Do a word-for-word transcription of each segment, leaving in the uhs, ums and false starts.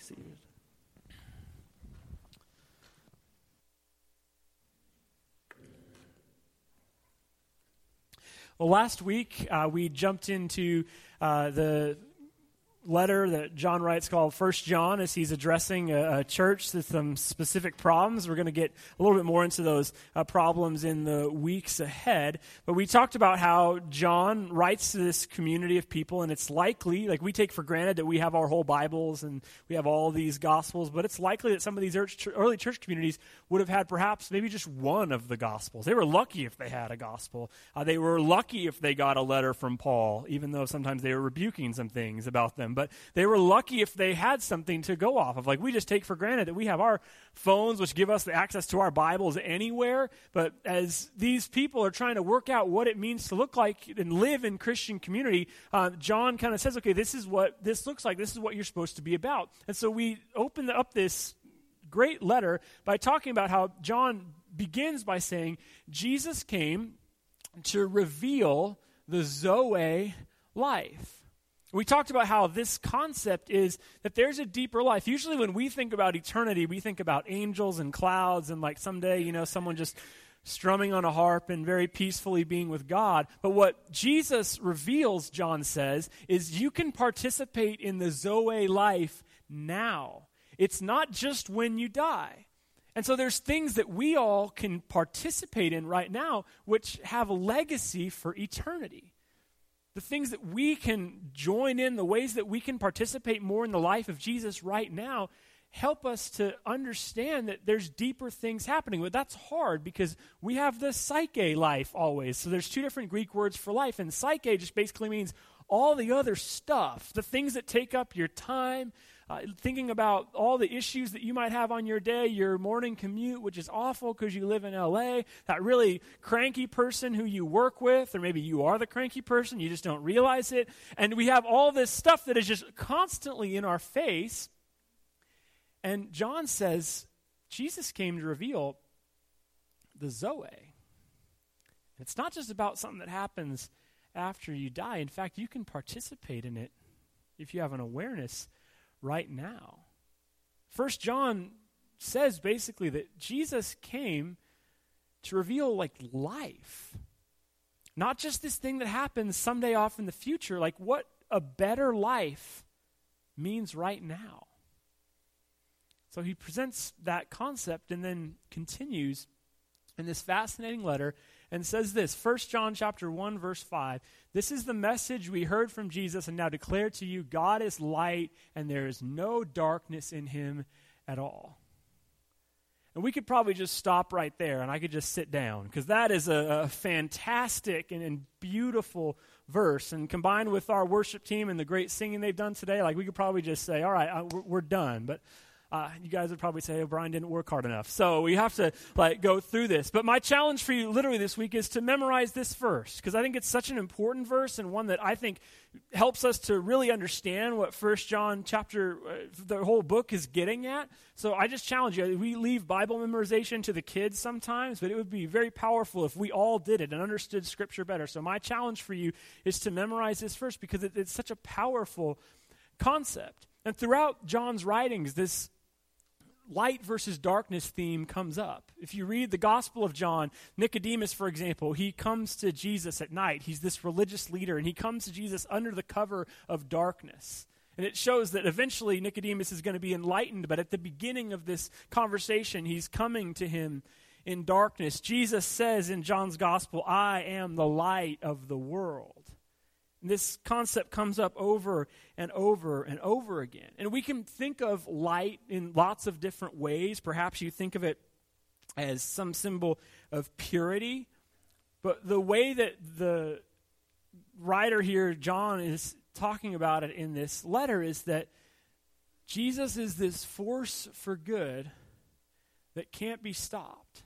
seated. Well, last week uh, we jumped into uh, the letter that John writes called First John as he's addressing a, a church with some specific problems. We're going to get a little bit more into those uh, problems in the weeks ahead. But we talked about how John writes to this community of people, and it's likely, like we take for granted that we have our whole Bibles and we have all these Gospels, but it's likely that some of these early church communities would have had perhaps maybe just one of the Gospels. They were lucky if they had a Gospel. Uh, they were lucky if they got a letter from Paul, even though sometimes they were rebuking some things about them. But they were lucky if they had something to go off of. Like, we just take for granted that we have our phones, which give us the access to our Bibles anywhere. But as these people are trying to work out what it means to look like and live in Christian community, uh, John kind of says, okay, this is what this looks like. This is what you're supposed to be about. And so we open up this great letter by talking about how John begins by saying, Jesus came to reveal the Zoe life. We talked about how this concept is that there's a deeper life. Usually when we think about eternity, we think about angels and clouds and like someday, you know, someone just strumming on a harp and very peacefully being with God. But what Jesus reveals, John says, is you can participate in the Zoe life now. It's not just when you die. And so there's things that we all can participate in right now which have a legacy for eternity. The things that we can join in, the ways that we can participate more in the life of Jesus right now, help us to understand that there's deeper things happening. But that's hard because we have the psyche life always. So there's two different Greek words for life, and psyche just basically means all the other stuff, the things that take up your time, uh, thinking about all the issues that you might have on your day, your morning commute, which is awful because you live in L A, that really cranky person who you work with, or maybe you are the cranky person, you just don't realize it. And we have all this stuff that is just constantly in our face. And John says, Jesus came to reveal the Zoe. It's not just about something that happens after you die. In fact, you can participate in it if you have an awareness right now. First John says basically that Jesus came to reveal like life, not just this thing that happens someday off in the future, like what a better life means right now. So he presents that concept and then continues in this fascinating letter and says this, First John chapter one, verse five, this is the message we heard from Jesus and now declare to you, God is light and there is no darkness in him at all. And we could probably just stop right there and I could just sit down because that is a, a fantastic and, and beautiful verse. And combined with our worship team and the great singing they've done today, like we could probably just say, all right, I, we're, we're done. But Uh, you guys would probably say, oh, Brian didn't work hard enough. So we have to like go through this. But my challenge for you literally this week is to memorize this verse because I think it's such an important verse and one that I think helps us to really understand what First John chapter, uh, the whole book is getting at. So I just challenge you. We leave Bible memorization to the kids sometimes, but it would be very powerful if we all did it and understood Scripture better. So my challenge for you is to memorize this verse because it, it's such a powerful concept. And throughout John's writings, this light versus darkness theme comes up. If you read the Gospel of John, Nicodemus, for example, he comes to Jesus at night. He's this religious leader, and he comes to Jesus under the cover of darkness. And it shows that eventually Nicodemus is going to be enlightened, but at the beginning of this conversation, he's coming to him in darkness. Jesus says in John's Gospel, I am the light of the world. This concept comes up over and over and over again. And we can think of light in lots of different ways. Perhaps you think of it as some symbol of purity. But the way that the writer here, John, is talking about it in this letter is that Jesus is this force for good that can't be stopped.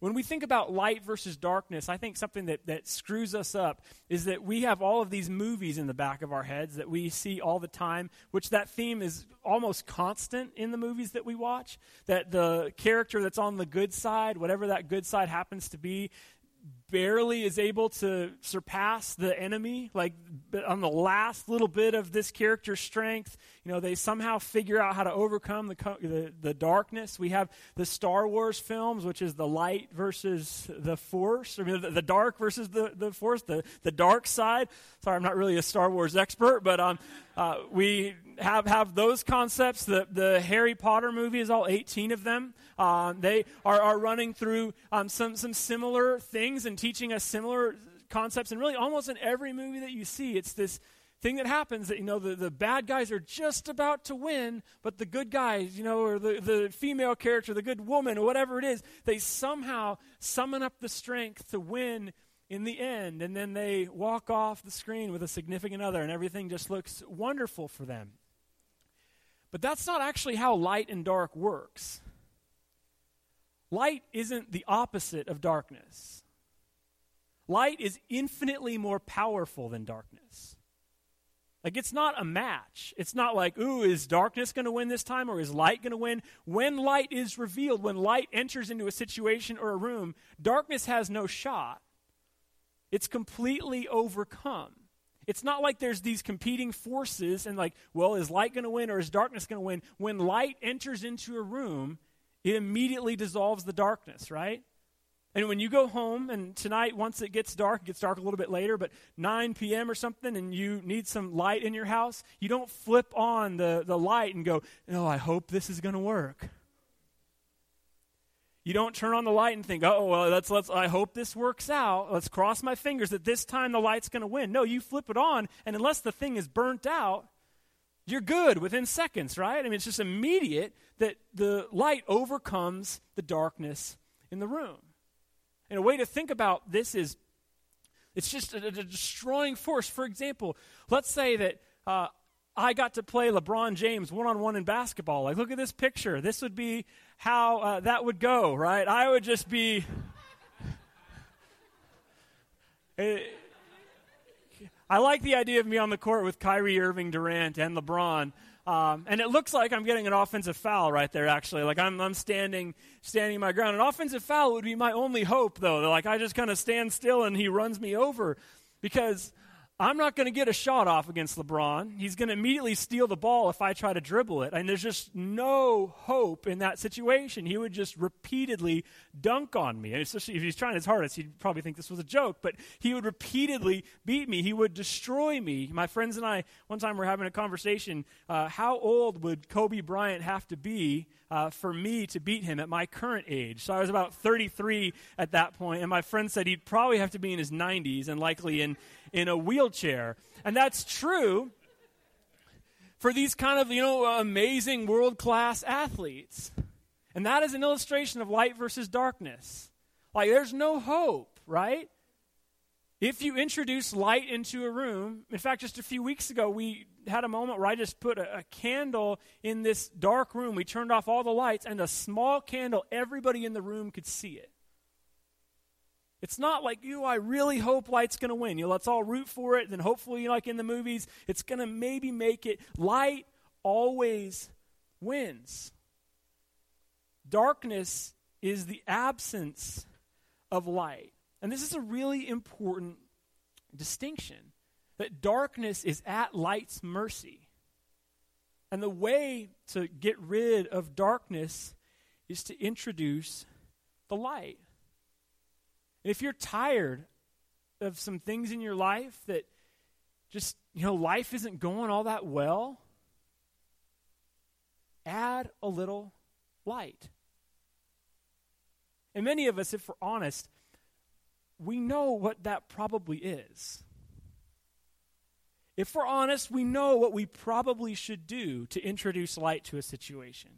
When we think about light versus darkness, I think something that, that screws us up is that we have all of these movies in the back of our heads that we see all the time, which that theme is almost constant in the movies that we watch, that the character that's on the good side, whatever that good side happens to be, barely is able to surpass the enemy, like on the last little bit of this character's strength, you know, they somehow figure out how to overcome the, the the darkness. We have the Star Wars films, which is the light versus the force, or the, the dark versus the, the force, the, the dark side. Sorry, I'm not really a Star Wars expert, but um, uh, we have have those concepts. The the Harry Potter movie is all eighteen of them. Um, they are, are running through um, some some similar things and teaching us similar concepts. And really, almost in every movie that you see, it's this thing that happens that, you know, the, the bad guys are just about to win, but the good guys, you know, or the, the female character, the good woman, or whatever it is, they somehow summon up the strength to win in the end, and then they walk off the screen with a significant other, and everything just looks wonderful for them. But that's not actually how light and dark works. Light isn't the opposite of darkness. Light is infinitely more powerful than darkness. Like, it's not a match. It's not like, ooh, is darkness going to win this time, or is light going to win? When light is revealed, when light enters into a situation or a room, darkness has no shot. It's completely overcome. It's not like there's these competing forces and like, well, is light going to win or is darkness going to win? When light enters into a room, it immediately dissolves the darkness, right? And when you go home, and tonight, once it gets dark, it gets dark a little bit later, but nine p.m. or something, and you need some light in your house, you don't flip on the, the light and go, no, I hope this is going to work. You don't turn on the light and think, oh, well, let's, let's, I hope this works out. Let's cross my fingers that this time the light's going to win. No, you flip it on, and unless the thing is burnt out, you're good within seconds, right? I mean, it's just immediate that the light overcomes the darkness in the room. And a way to think about this is, it's just a, a destroying force. For example, let's say that uh, I got to play LeBron James one-on-one in basketball. Like, look at this picture. This would be how uh, that would go, right? I would just be... it, I like the idea of me on the court with Kyrie Irving, Durant, and LeBron. Um, and it looks like I'm getting an offensive foul right there, actually. Like, I'm I'm standing standing my ground. An offensive foul would be my only hope, though. Like, I just kind of stand still and he runs me over, because I'm not going to get a shot off against LeBron. He's going to immediately steal the ball if I try to dribble it. And there's just no hope in that situation. He would just repeatedly dunk on me. And especially if he's trying his hardest, he'd probably think this was a joke. But he would repeatedly beat me. He would destroy me. My friends and I, one time were having a conversation, uh, how old would Kobe Bryant have to be uh, for me to beat him at my current age? So I was about thirty-three at that point. And my friend said he'd probably have to be in his nineties and likely in... in a wheelchair. And that's true for these kind of, you know, amazing world-class athletes. And that is an illustration of light versus darkness. Like, there's no hope, right? If you introduce light into a room, in fact, just a few weeks ago, we had a moment where I just put a, a candle in this dark room. We turned off all the lights, and a small candle, everybody in the room could see it. It's not like, you, I really hope light's going to win. You know, let's all root for it, and hopefully, you know, like in the movies, it's going to maybe make it. Light always wins. Darkness is the absence of light. And this is a really important distinction, that darkness is at light's mercy. And the way to get rid of darkness is to introduce the light. If you're tired of some things in your life that just, you know, life isn't going all that well, add a little light. And many of us, if we're honest, we know what that probably is. If we're honest, we know what we probably should do to introduce light to a situation.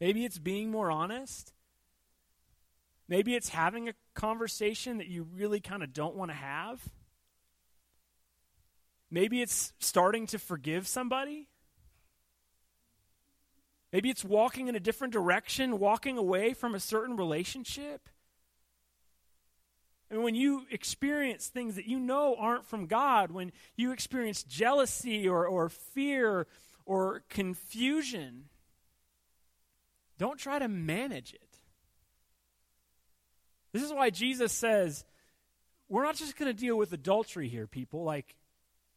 Maybe it's being more honest. Maybe it's having a conversation that you really kind of don't want to have. Maybe it's starting to forgive somebody. Maybe it's walking in a different direction, walking away from a certain relationship. And when you experience things that you know aren't from God, when you experience jealousy or, or fear or confusion, don't try to manage it. This is why Jesus says, we're not just going to deal with adultery here, people. Like,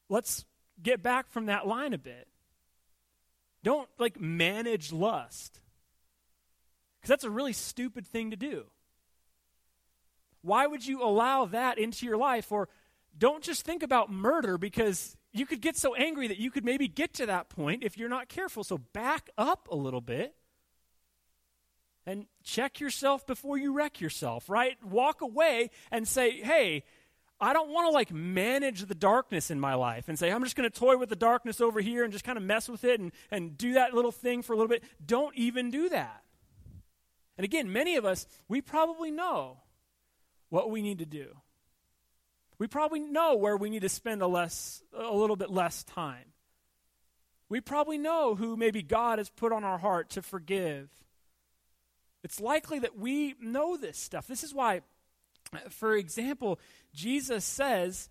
let's get back from that line a bit. Don't, like, manage lust. Because that's a really stupid thing to do. Why would you allow that into your life? Or don't just think about murder, because you could get so angry that you could maybe get to that point if you're not careful. So back up a little bit and check yourself before you wreck yourself, right? Walk away and say, hey, I don't want to like manage the darkness in my life and say, I'm just going to toy with the darkness over here and just kind of mess with it and, and do that little thing for a little bit. Don't even do that. And again, many of us, we probably know what we need to do. We probably know where we need to spend a less, a little bit less time. We probably know who maybe God has put on our heart to forgive. It's likely that we know this stuff. This is why, for example, Jesus says,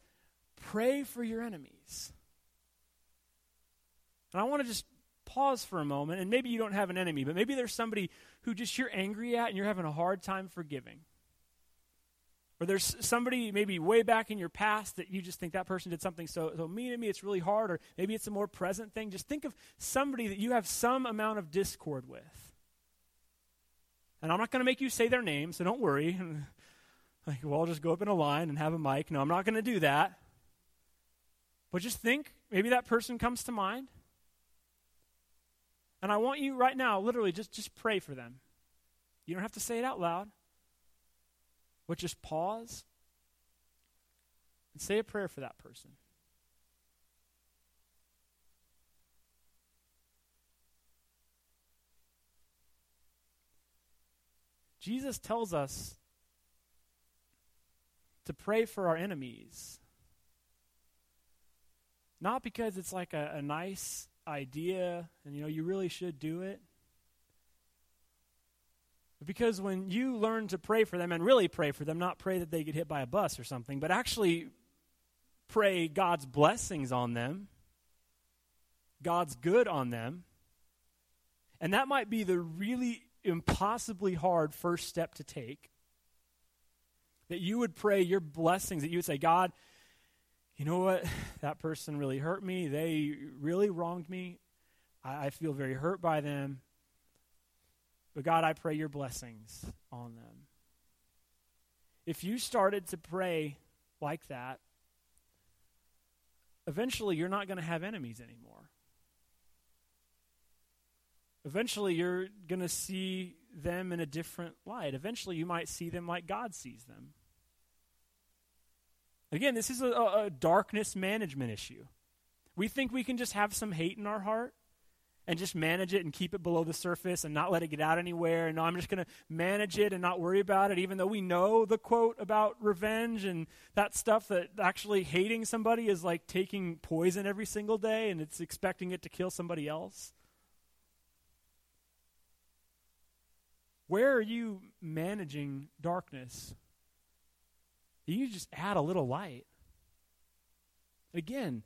pray for your enemies. And I want to just pause for a moment, and maybe you don't have an enemy, but maybe there's somebody who just you're angry at and you're having a hard time forgiving. Or there's somebody maybe way back in your past that you just think that person did something so, so mean to me, it's really hard, or maybe it's a more present thing. Just think of somebody that you have some amount of discord with. And I'm not going to make you say their name, so don't worry. Like, well, I'll just go up in a line and have a mic. No, I'm not going to do that. But just think, maybe that person comes to mind. And I want you right now, literally, just, just pray for them. You don't have to say it out loud. But just pause and say a prayer for that person. Jesus tells us to pray for our enemies. Not because it's like a, a nice idea and, you know, you really should do it. Because when you learn to pray for them, and really pray for them, not pray that they get hit by a bus or something, but actually pray God's blessings on them, God's good on them, and that might be the really impossibly hard first step to take, that you would pray your blessings, that you would say, God, you know what, that person really hurt me, they really wronged me, I, I feel very hurt by them, but God, I pray your blessings on them. If you started to pray like that, eventually you're not going to have enemies anymore. Eventually you're going to see them in a different light. Eventually you might see them like God sees them. Again, this is a, a darkness management issue. We think we can just have some hate in our heart and just manage it and keep it below the surface and not let it get out anywhere. And no, I'm just going to manage it and not worry about it, even though we know the quote about revenge and that stuff, that actually hating somebody is like taking poison every single day and it's expecting it to kill somebody else. Where are you managing darkness? You just add a little light. Again,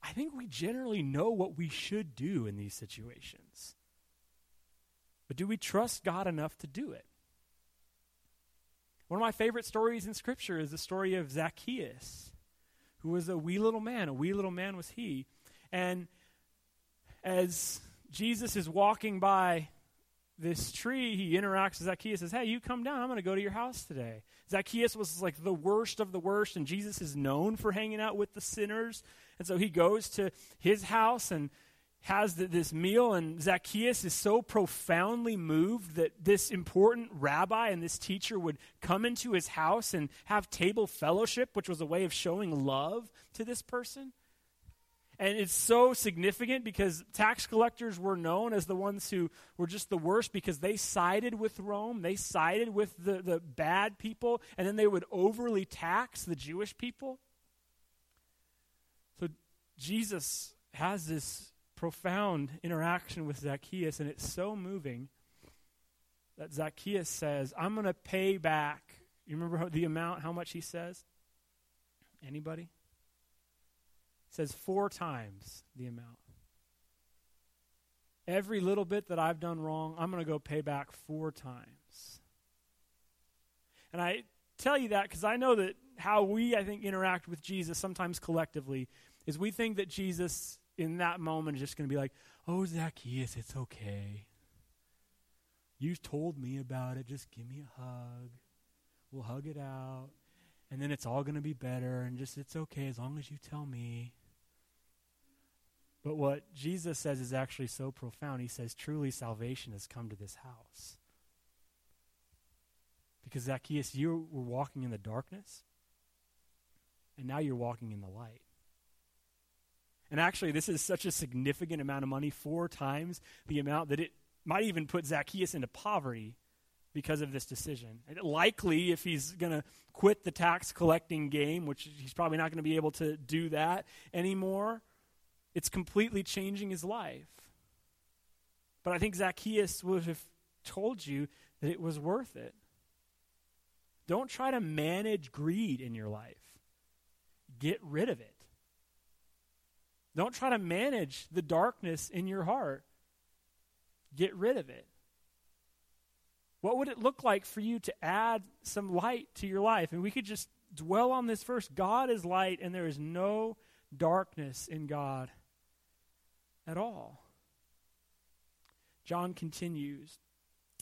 I think we generally know what we should do in these situations. But do we trust God enough to do it? One of my favorite stories in Scripture is the story of Zacchaeus, who was a wee little man. A wee little man was he. And as Jesus is walking by this tree, he interacts with Zacchaeus and says, hey, you come down. I'm going to go to your house today. Zacchaeus was like the worst of the worst, and Jesus is known for hanging out with the sinners. And so he goes to his house and has the, this meal, and Zacchaeus is so profoundly moved that this important rabbi and this teacher would come into his house and have table fellowship, which was a way of showing love to this person. And it's so significant because tax collectors were known as the ones who were just the worst because they sided with Rome. They sided with the, the bad people, and then they would overly tax the Jewish people. So Jesus has this profound interaction with Zacchaeus, and it's so moving that Zacchaeus says, I'm going to pay back. You remember the amount, how much he says? Anybody? Says four times the amount. Every little bit that I've done wrong, I'm going to go pay back four times. And I tell you that because I know that how we, I think, interact with Jesus sometimes collectively is we think that Jesus in that moment is just going to be like, oh, Zacchaeus, it's okay. You told me about it. Just give me a hug. We'll hug it out. And then it's all going to be better. And just it's okay as long as you tell me. But what Jesus says is actually so profound. He says, truly salvation has come to this house. Because Zacchaeus, you were walking in the darkness. And now you're walking in the light. And actually, this is such a significant amount of money, four times the amount that it might even put Zacchaeus into poverty because of this decision. And likely, if he's going to quit the tax collecting game, which he's probably not going to be able to do that anymore, it's completely changing his life. But I think Zacchaeus would have told you that it was worth it. Don't try to manage greed in your life. Get rid of it. Don't try to manage the darkness in your heart. Get rid of it. What would it look like for you to add some light to your life? And we could just dwell on this verse. God is light, and there is no darkness in God at all. John continues,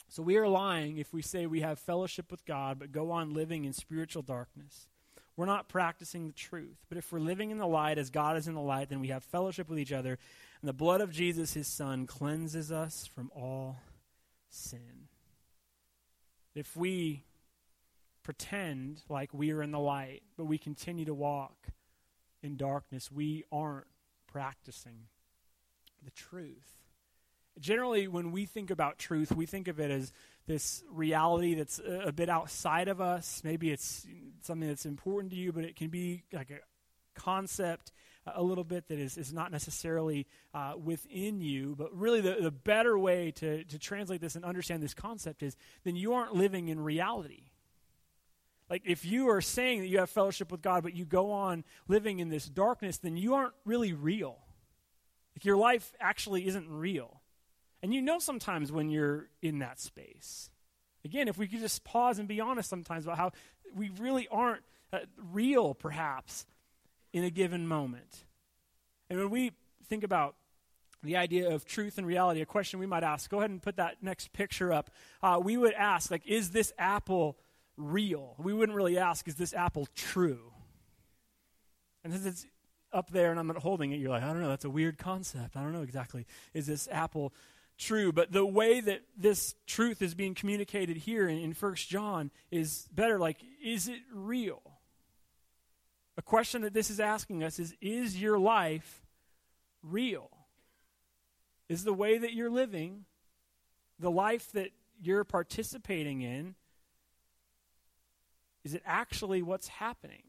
so we are lying if we say we have fellowship with God, but go on living in spiritual darkness. We're not practicing the truth. But if we're living in the light as God is in the light, then we have fellowship with each other. And the blood of Jesus, his son, cleanses us from all sin. If we pretend like we are in the light, but we continue to walk in darkness, we aren't practicing the truth. Generally, when we think about truth, we think of it as this reality that's a bit outside of us. Maybe it's something that's important to you, but it can be like a concept a little bit that is, is not necessarily uh, within you. But really the, the better way to, to translate this and understand this concept is then you aren't living in reality. Like if you are saying that you have fellowship with God, but you go on living in this darkness, then you aren't really real. Like your life actually isn't real. And you know sometimes when you're in that space. Again, if we could just pause and be honest sometimes about how we really aren't uh, real, perhaps, in a given moment. And when we think about the idea of truth and reality, a question we might ask, go ahead and put that next picture up. Uh, we would ask, like, is this apple real? We wouldn't really ask, is this apple true? And since it's up there and I'm not holding it, you're like, I don't know, that's a weird concept. I don't know exactly. Is this apple true? But the way that this truth is being communicated here in, in First John is better. Like, is it real? A question that this is asking us is, is your life real? Is the way that you're living, the life that you're participating in, is it actually what's happening?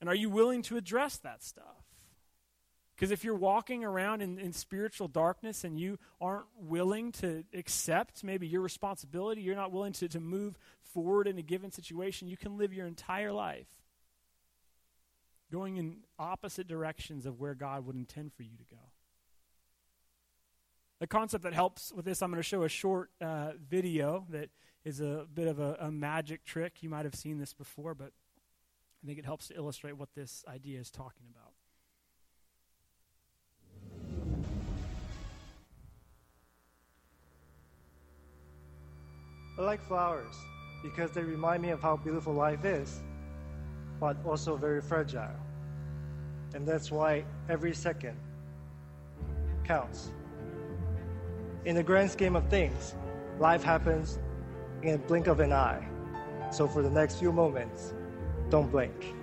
And are you willing to address that stuff? Because if you're walking around in, in spiritual darkness and you aren't willing to accept maybe your responsibility, you're not willing to, to move forward in a given situation, you can live your entire life going in opposite directions of where God would intend for you to go. The concept that helps with this, I'm going to show a short uh, video that is a bit of a, a magic trick. You might have seen this before, but I think it helps to illustrate what this idea is talking about. I like flowers because they remind me of how beautiful life is, but also very fragile. And that's why every second counts. In the grand scheme of things, life happens in a blink of an eye. So for the next few moments, don't blink.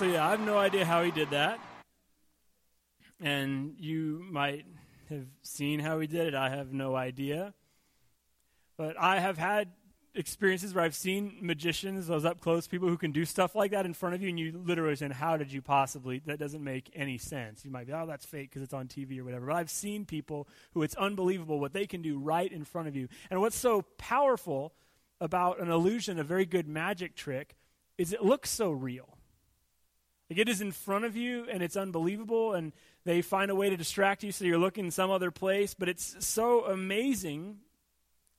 so yeah, I have no idea how he did that. And you might have seen how he did it. I have no idea. But I have had experiences where I've seen magicians, those up close people who can do stuff like that in front of you, and you literally say, how did you possibly, that doesn't make any sense. You might be, oh, that's fake because it's on T V or whatever. But I've seen people who it's unbelievable what they can do right in front of you. And what's so powerful about an illusion, a very good magic trick, is it looks so real. Like it is in front of you and it's unbelievable, and they find a way to distract you so you're looking some other place, but it's so amazing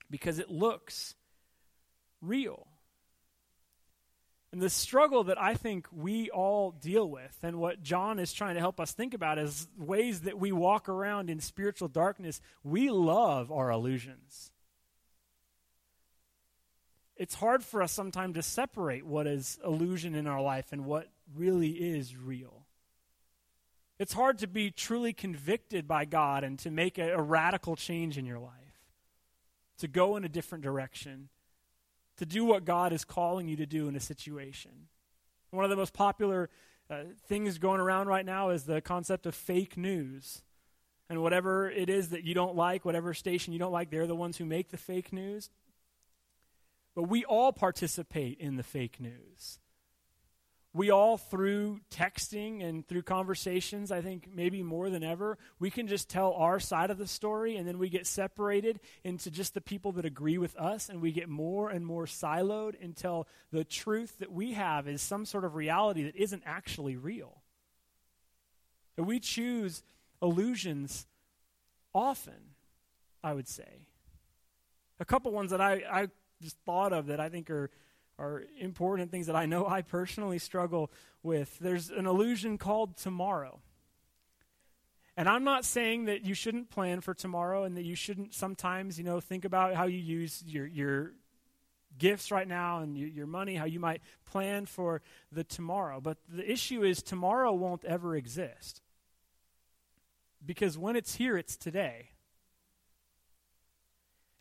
because it looks real. And the struggle that I think we all deal with, and what John is trying to help us think about, is ways that we walk around in spiritual darkness. We love our illusions. It's hard for us sometimes to separate what is illusion in our life and what really is real. It's hard to be truly convicted by God and to make a, a radical change in your life, to go in a different direction, to do what God is calling you to do in a situation. One of the most popular uh, things going around right now is the concept of fake news. And whatever it is that you don't like, whatever station you don't like, they're the ones who make the fake news. But we all participate in the fake news. We all, through texting and through conversations, I think maybe more than ever, we can just tell our side of the story, and then we get separated into just the people that agree with us, and we get more and more siloed until the truth that we have is some sort of reality that isn't actually real. And we choose illusions often, I would say. A couple ones that I, I just thought of that I think are are important things that I know I personally struggle with. There's an illusion called tomorrow. And I'm not saying that you shouldn't plan for tomorrow and that you shouldn't sometimes, you know, think about how you use your your gifts right now and your, your money, how you might plan for the tomorrow. But the issue is tomorrow won't ever exist. Because when it's here, it's today.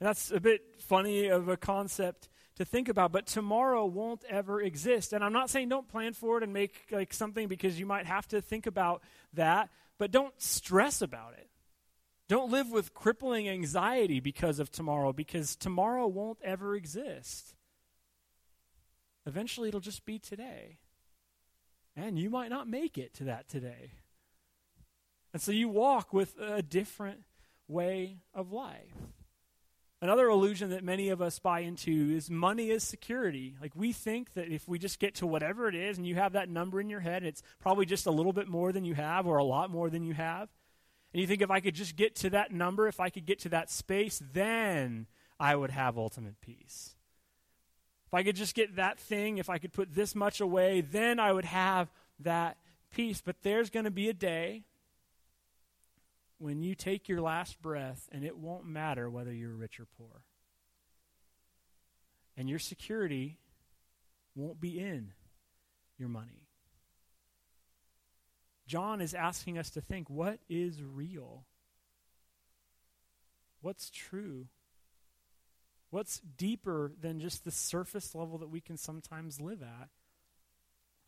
And that's a bit funny of a concept to think about, but tomorrow won't ever exist. And I'm not saying don't plan for it and make like something, because you might have to think about that, but don't stress about it. Don't live with crippling anxiety because of tomorrow, because tomorrow won't ever exist. Eventually it'll just be today. And you might not make it to that today. And so you walk with a different way of life. Another illusion that many of us buy into is money is security. Like we think that if we just get to whatever it is and you have that number in your head, it's probably just a little bit more than you have or a lot more than you have. And you think, if I could just get to that number, if I could get to that space, then I would have ultimate peace. If I could just get that thing, if I could put this much away, then I would have that peace. But there's going to be a day when you take your last breath, and it won't matter whether you're rich or poor. And your security won't be in your money. John is asking us to think, what is real? What's true? What's deeper than just the surface level that we can sometimes live at?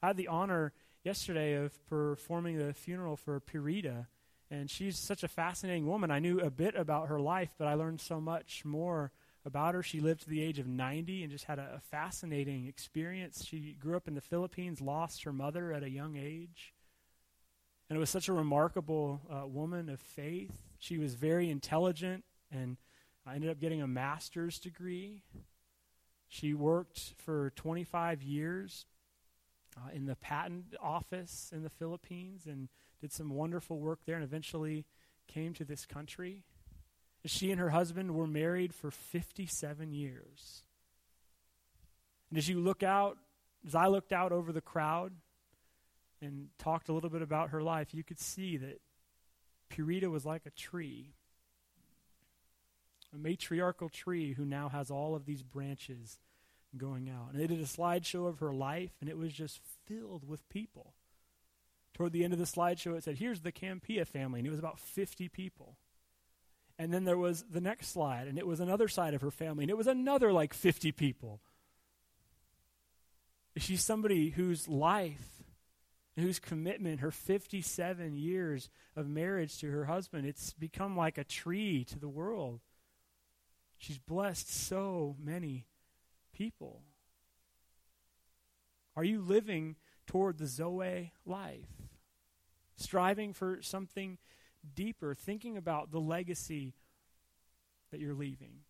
I had the honor yesterday of performing the funeral for Pyrita. And she's such a fascinating woman. I knew a bit about her life, but I learned so much more about her. She lived to the age of ninety and just had a, a fascinating experience. She grew up in the Philippines, lost her mother at a young age. And it was such a remarkable uh, woman of faith. She was very intelligent, and I ended up getting a master's degree. She worked for twenty-five years uh, in the patent office in the Philippines, and did some wonderful work there, and eventually came to this country. She and her husband were married for fifty-seven years. And as you look out, as I looked out over the crowd and talked a little bit about her life, you could see that Pyrita was like a tree, a matriarchal tree who now has all of these branches going out. And they did a slideshow of her life, and it was just filled with people. Toward the end of the slideshow, it said, here's the Campia family, and it was about fifty people. And then there was the next slide, and it was another side of her family, and it was another like fifty people. She's somebody whose life and whose commitment, her fifty-seven years of marriage to her husband, it's become like a tree to the world. She's blessed so many people. Are you living toward the Zoe life? Striving for something deeper, thinking about the legacy that you're leaving.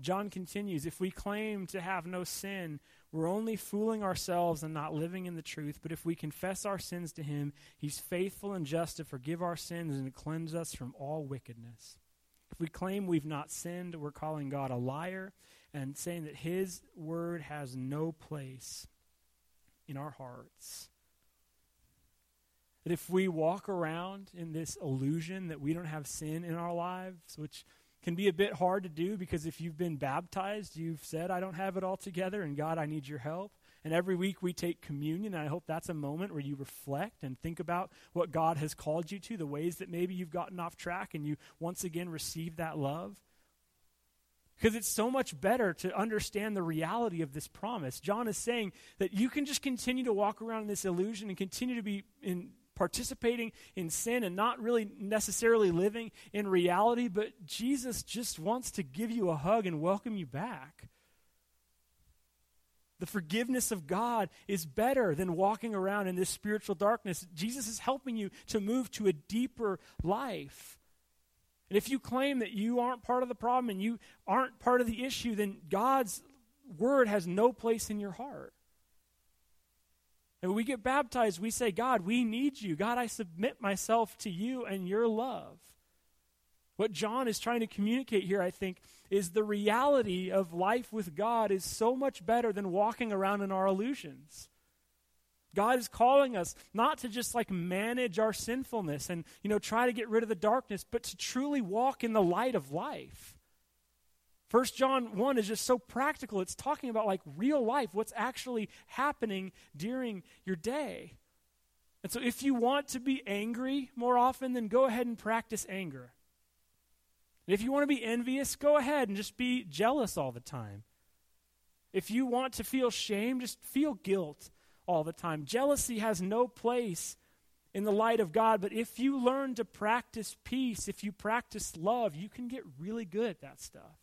John continues, if we claim to have no sin, we're only fooling ourselves and not living in the truth. But if we confess our sins to him, he's faithful and just to forgive our sins and to cleanse us from all wickedness. If we claim we've not sinned, we're calling God a liar and saying that his word has no place in our hearts. That if we walk around in this illusion that we don't have sin in our lives, which can be a bit hard to do because if you've been baptized, you've said, I don't have it all together, and God, I need your help. And every week we take communion, and I hope that's a moment where you reflect and think about what God has called you to, the ways that maybe you've gotten off track, and you once again receive that love. Because it's so much better to understand the reality of this promise. John is saying that you can just continue to walk around in this illusion and continue to be in participating in sin and not really necessarily living in reality, but Jesus just wants to give you a hug and welcome you back. The forgiveness of God is better than walking around in this spiritual darkness. Jesus is helping you to move to a deeper life. And if you claim that you aren't part of the problem and you aren't part of the issue, then God's word has no place in your heart. And when we get baptized, we say, God, we need you. God, I submit myself to you and your love. What John is trying to communicate here, I think, is the reality of life with God is so much better than walking around in our illusions. God is calling us not to just like manage our sinfulness and, you know, try to get rid of the darkness, but to truly walk in the light of life. First John one is just so practical. It's talking about like real life, what's actually happening during your day. And so if you want to be angry more often, then go ahead and practice anger. And if you want to be envious, go ahead and just be jealous all the time. If you want to feel shame, just feel guilt all the time. Jealousy has no place in the light of God, but if you learn to practice peace, if you practice love, you can get really good at that stuff.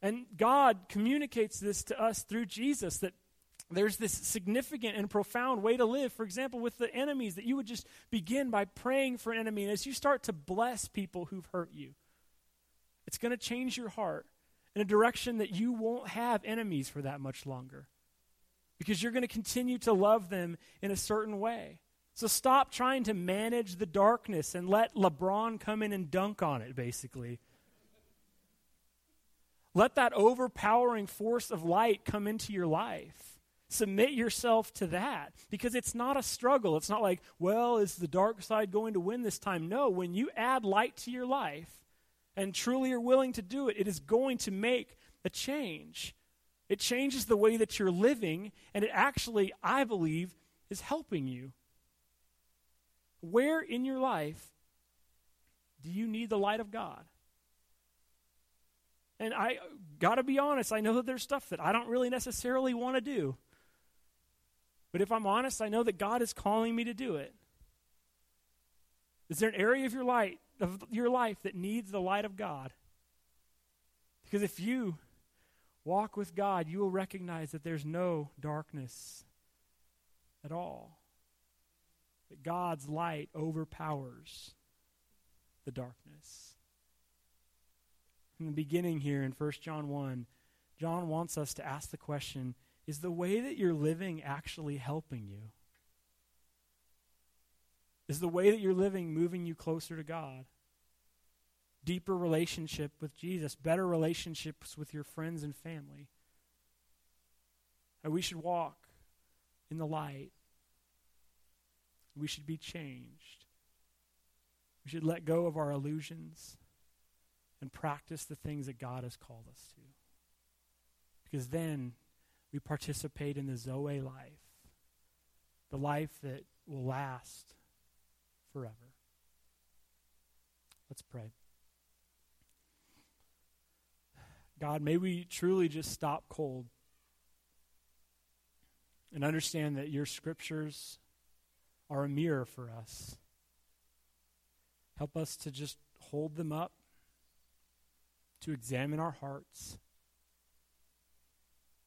And God communicates this to us through Jesus, that there's this significant and profound way to live. For example, with the enemies, that you would just begin by praying for an enemy. And as you start to bless people who've hurt you, it's going to change your heart in a direction that you won't have enemies for that much longer, because you're going to continue to love them in a certain way. So stop trying to manage the darkness and let LeBron come in and dunk on it, basically. Let that overpowering force of light come into your life. Submit yourself to that, because it's not a struggle. It's not like, well, is the dark side going to win this time? No, when you add light to your life and truly are willing to do it, it is going to make a change. It changes the way that you're living, and it actually, I believe, is helping you. Where in your life do you need the light of God? And I got to be honest, I know that there's stuff that I don't really necessarily want to do. But if I'm honest, I know that God is calling me to do it. Is there an area of your light, of your life that needs the light of God? Because if you walk with God, you will recognize that there's no darkness at all. That God's light overpowers the darkness. In the beginning here in First John one, John wants us to ask the question, is the way that you're living actually helping you? Is the way that you're living moving you closer to God? Deeper relationship with Jesus, better relationships with your friends and family. And we should walk in the light. We should be changed. We should let go of our illusions and practice the things that God has called us to. Because then we participate in the Zoe life, the life that will last forever. Let's pray. God, may we truly just stop cold and understand that your scriptures are a mirror for us. Help us to just hold them up, to examine our hearts,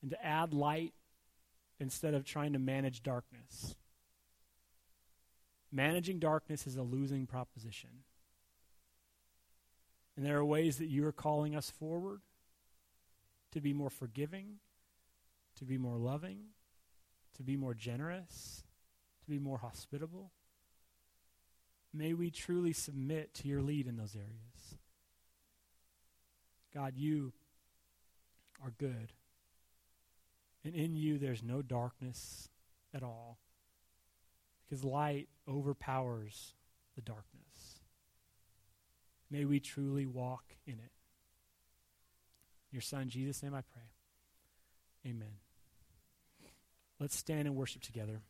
and to add light instead of trying to manage darkness. Managing darkness is a losing proposition. And there are ways that you are calling us forward to be more forgiving, to be more loving, to be more generous, to be more hospitable. May we truly submit to your lead in those areas. God, you are good, and in you there's no darkness at all, because light overpowers the darkness. May we truly walk in it. In your Son, Jesus' name I pray. Amen. Let's stand and worship together.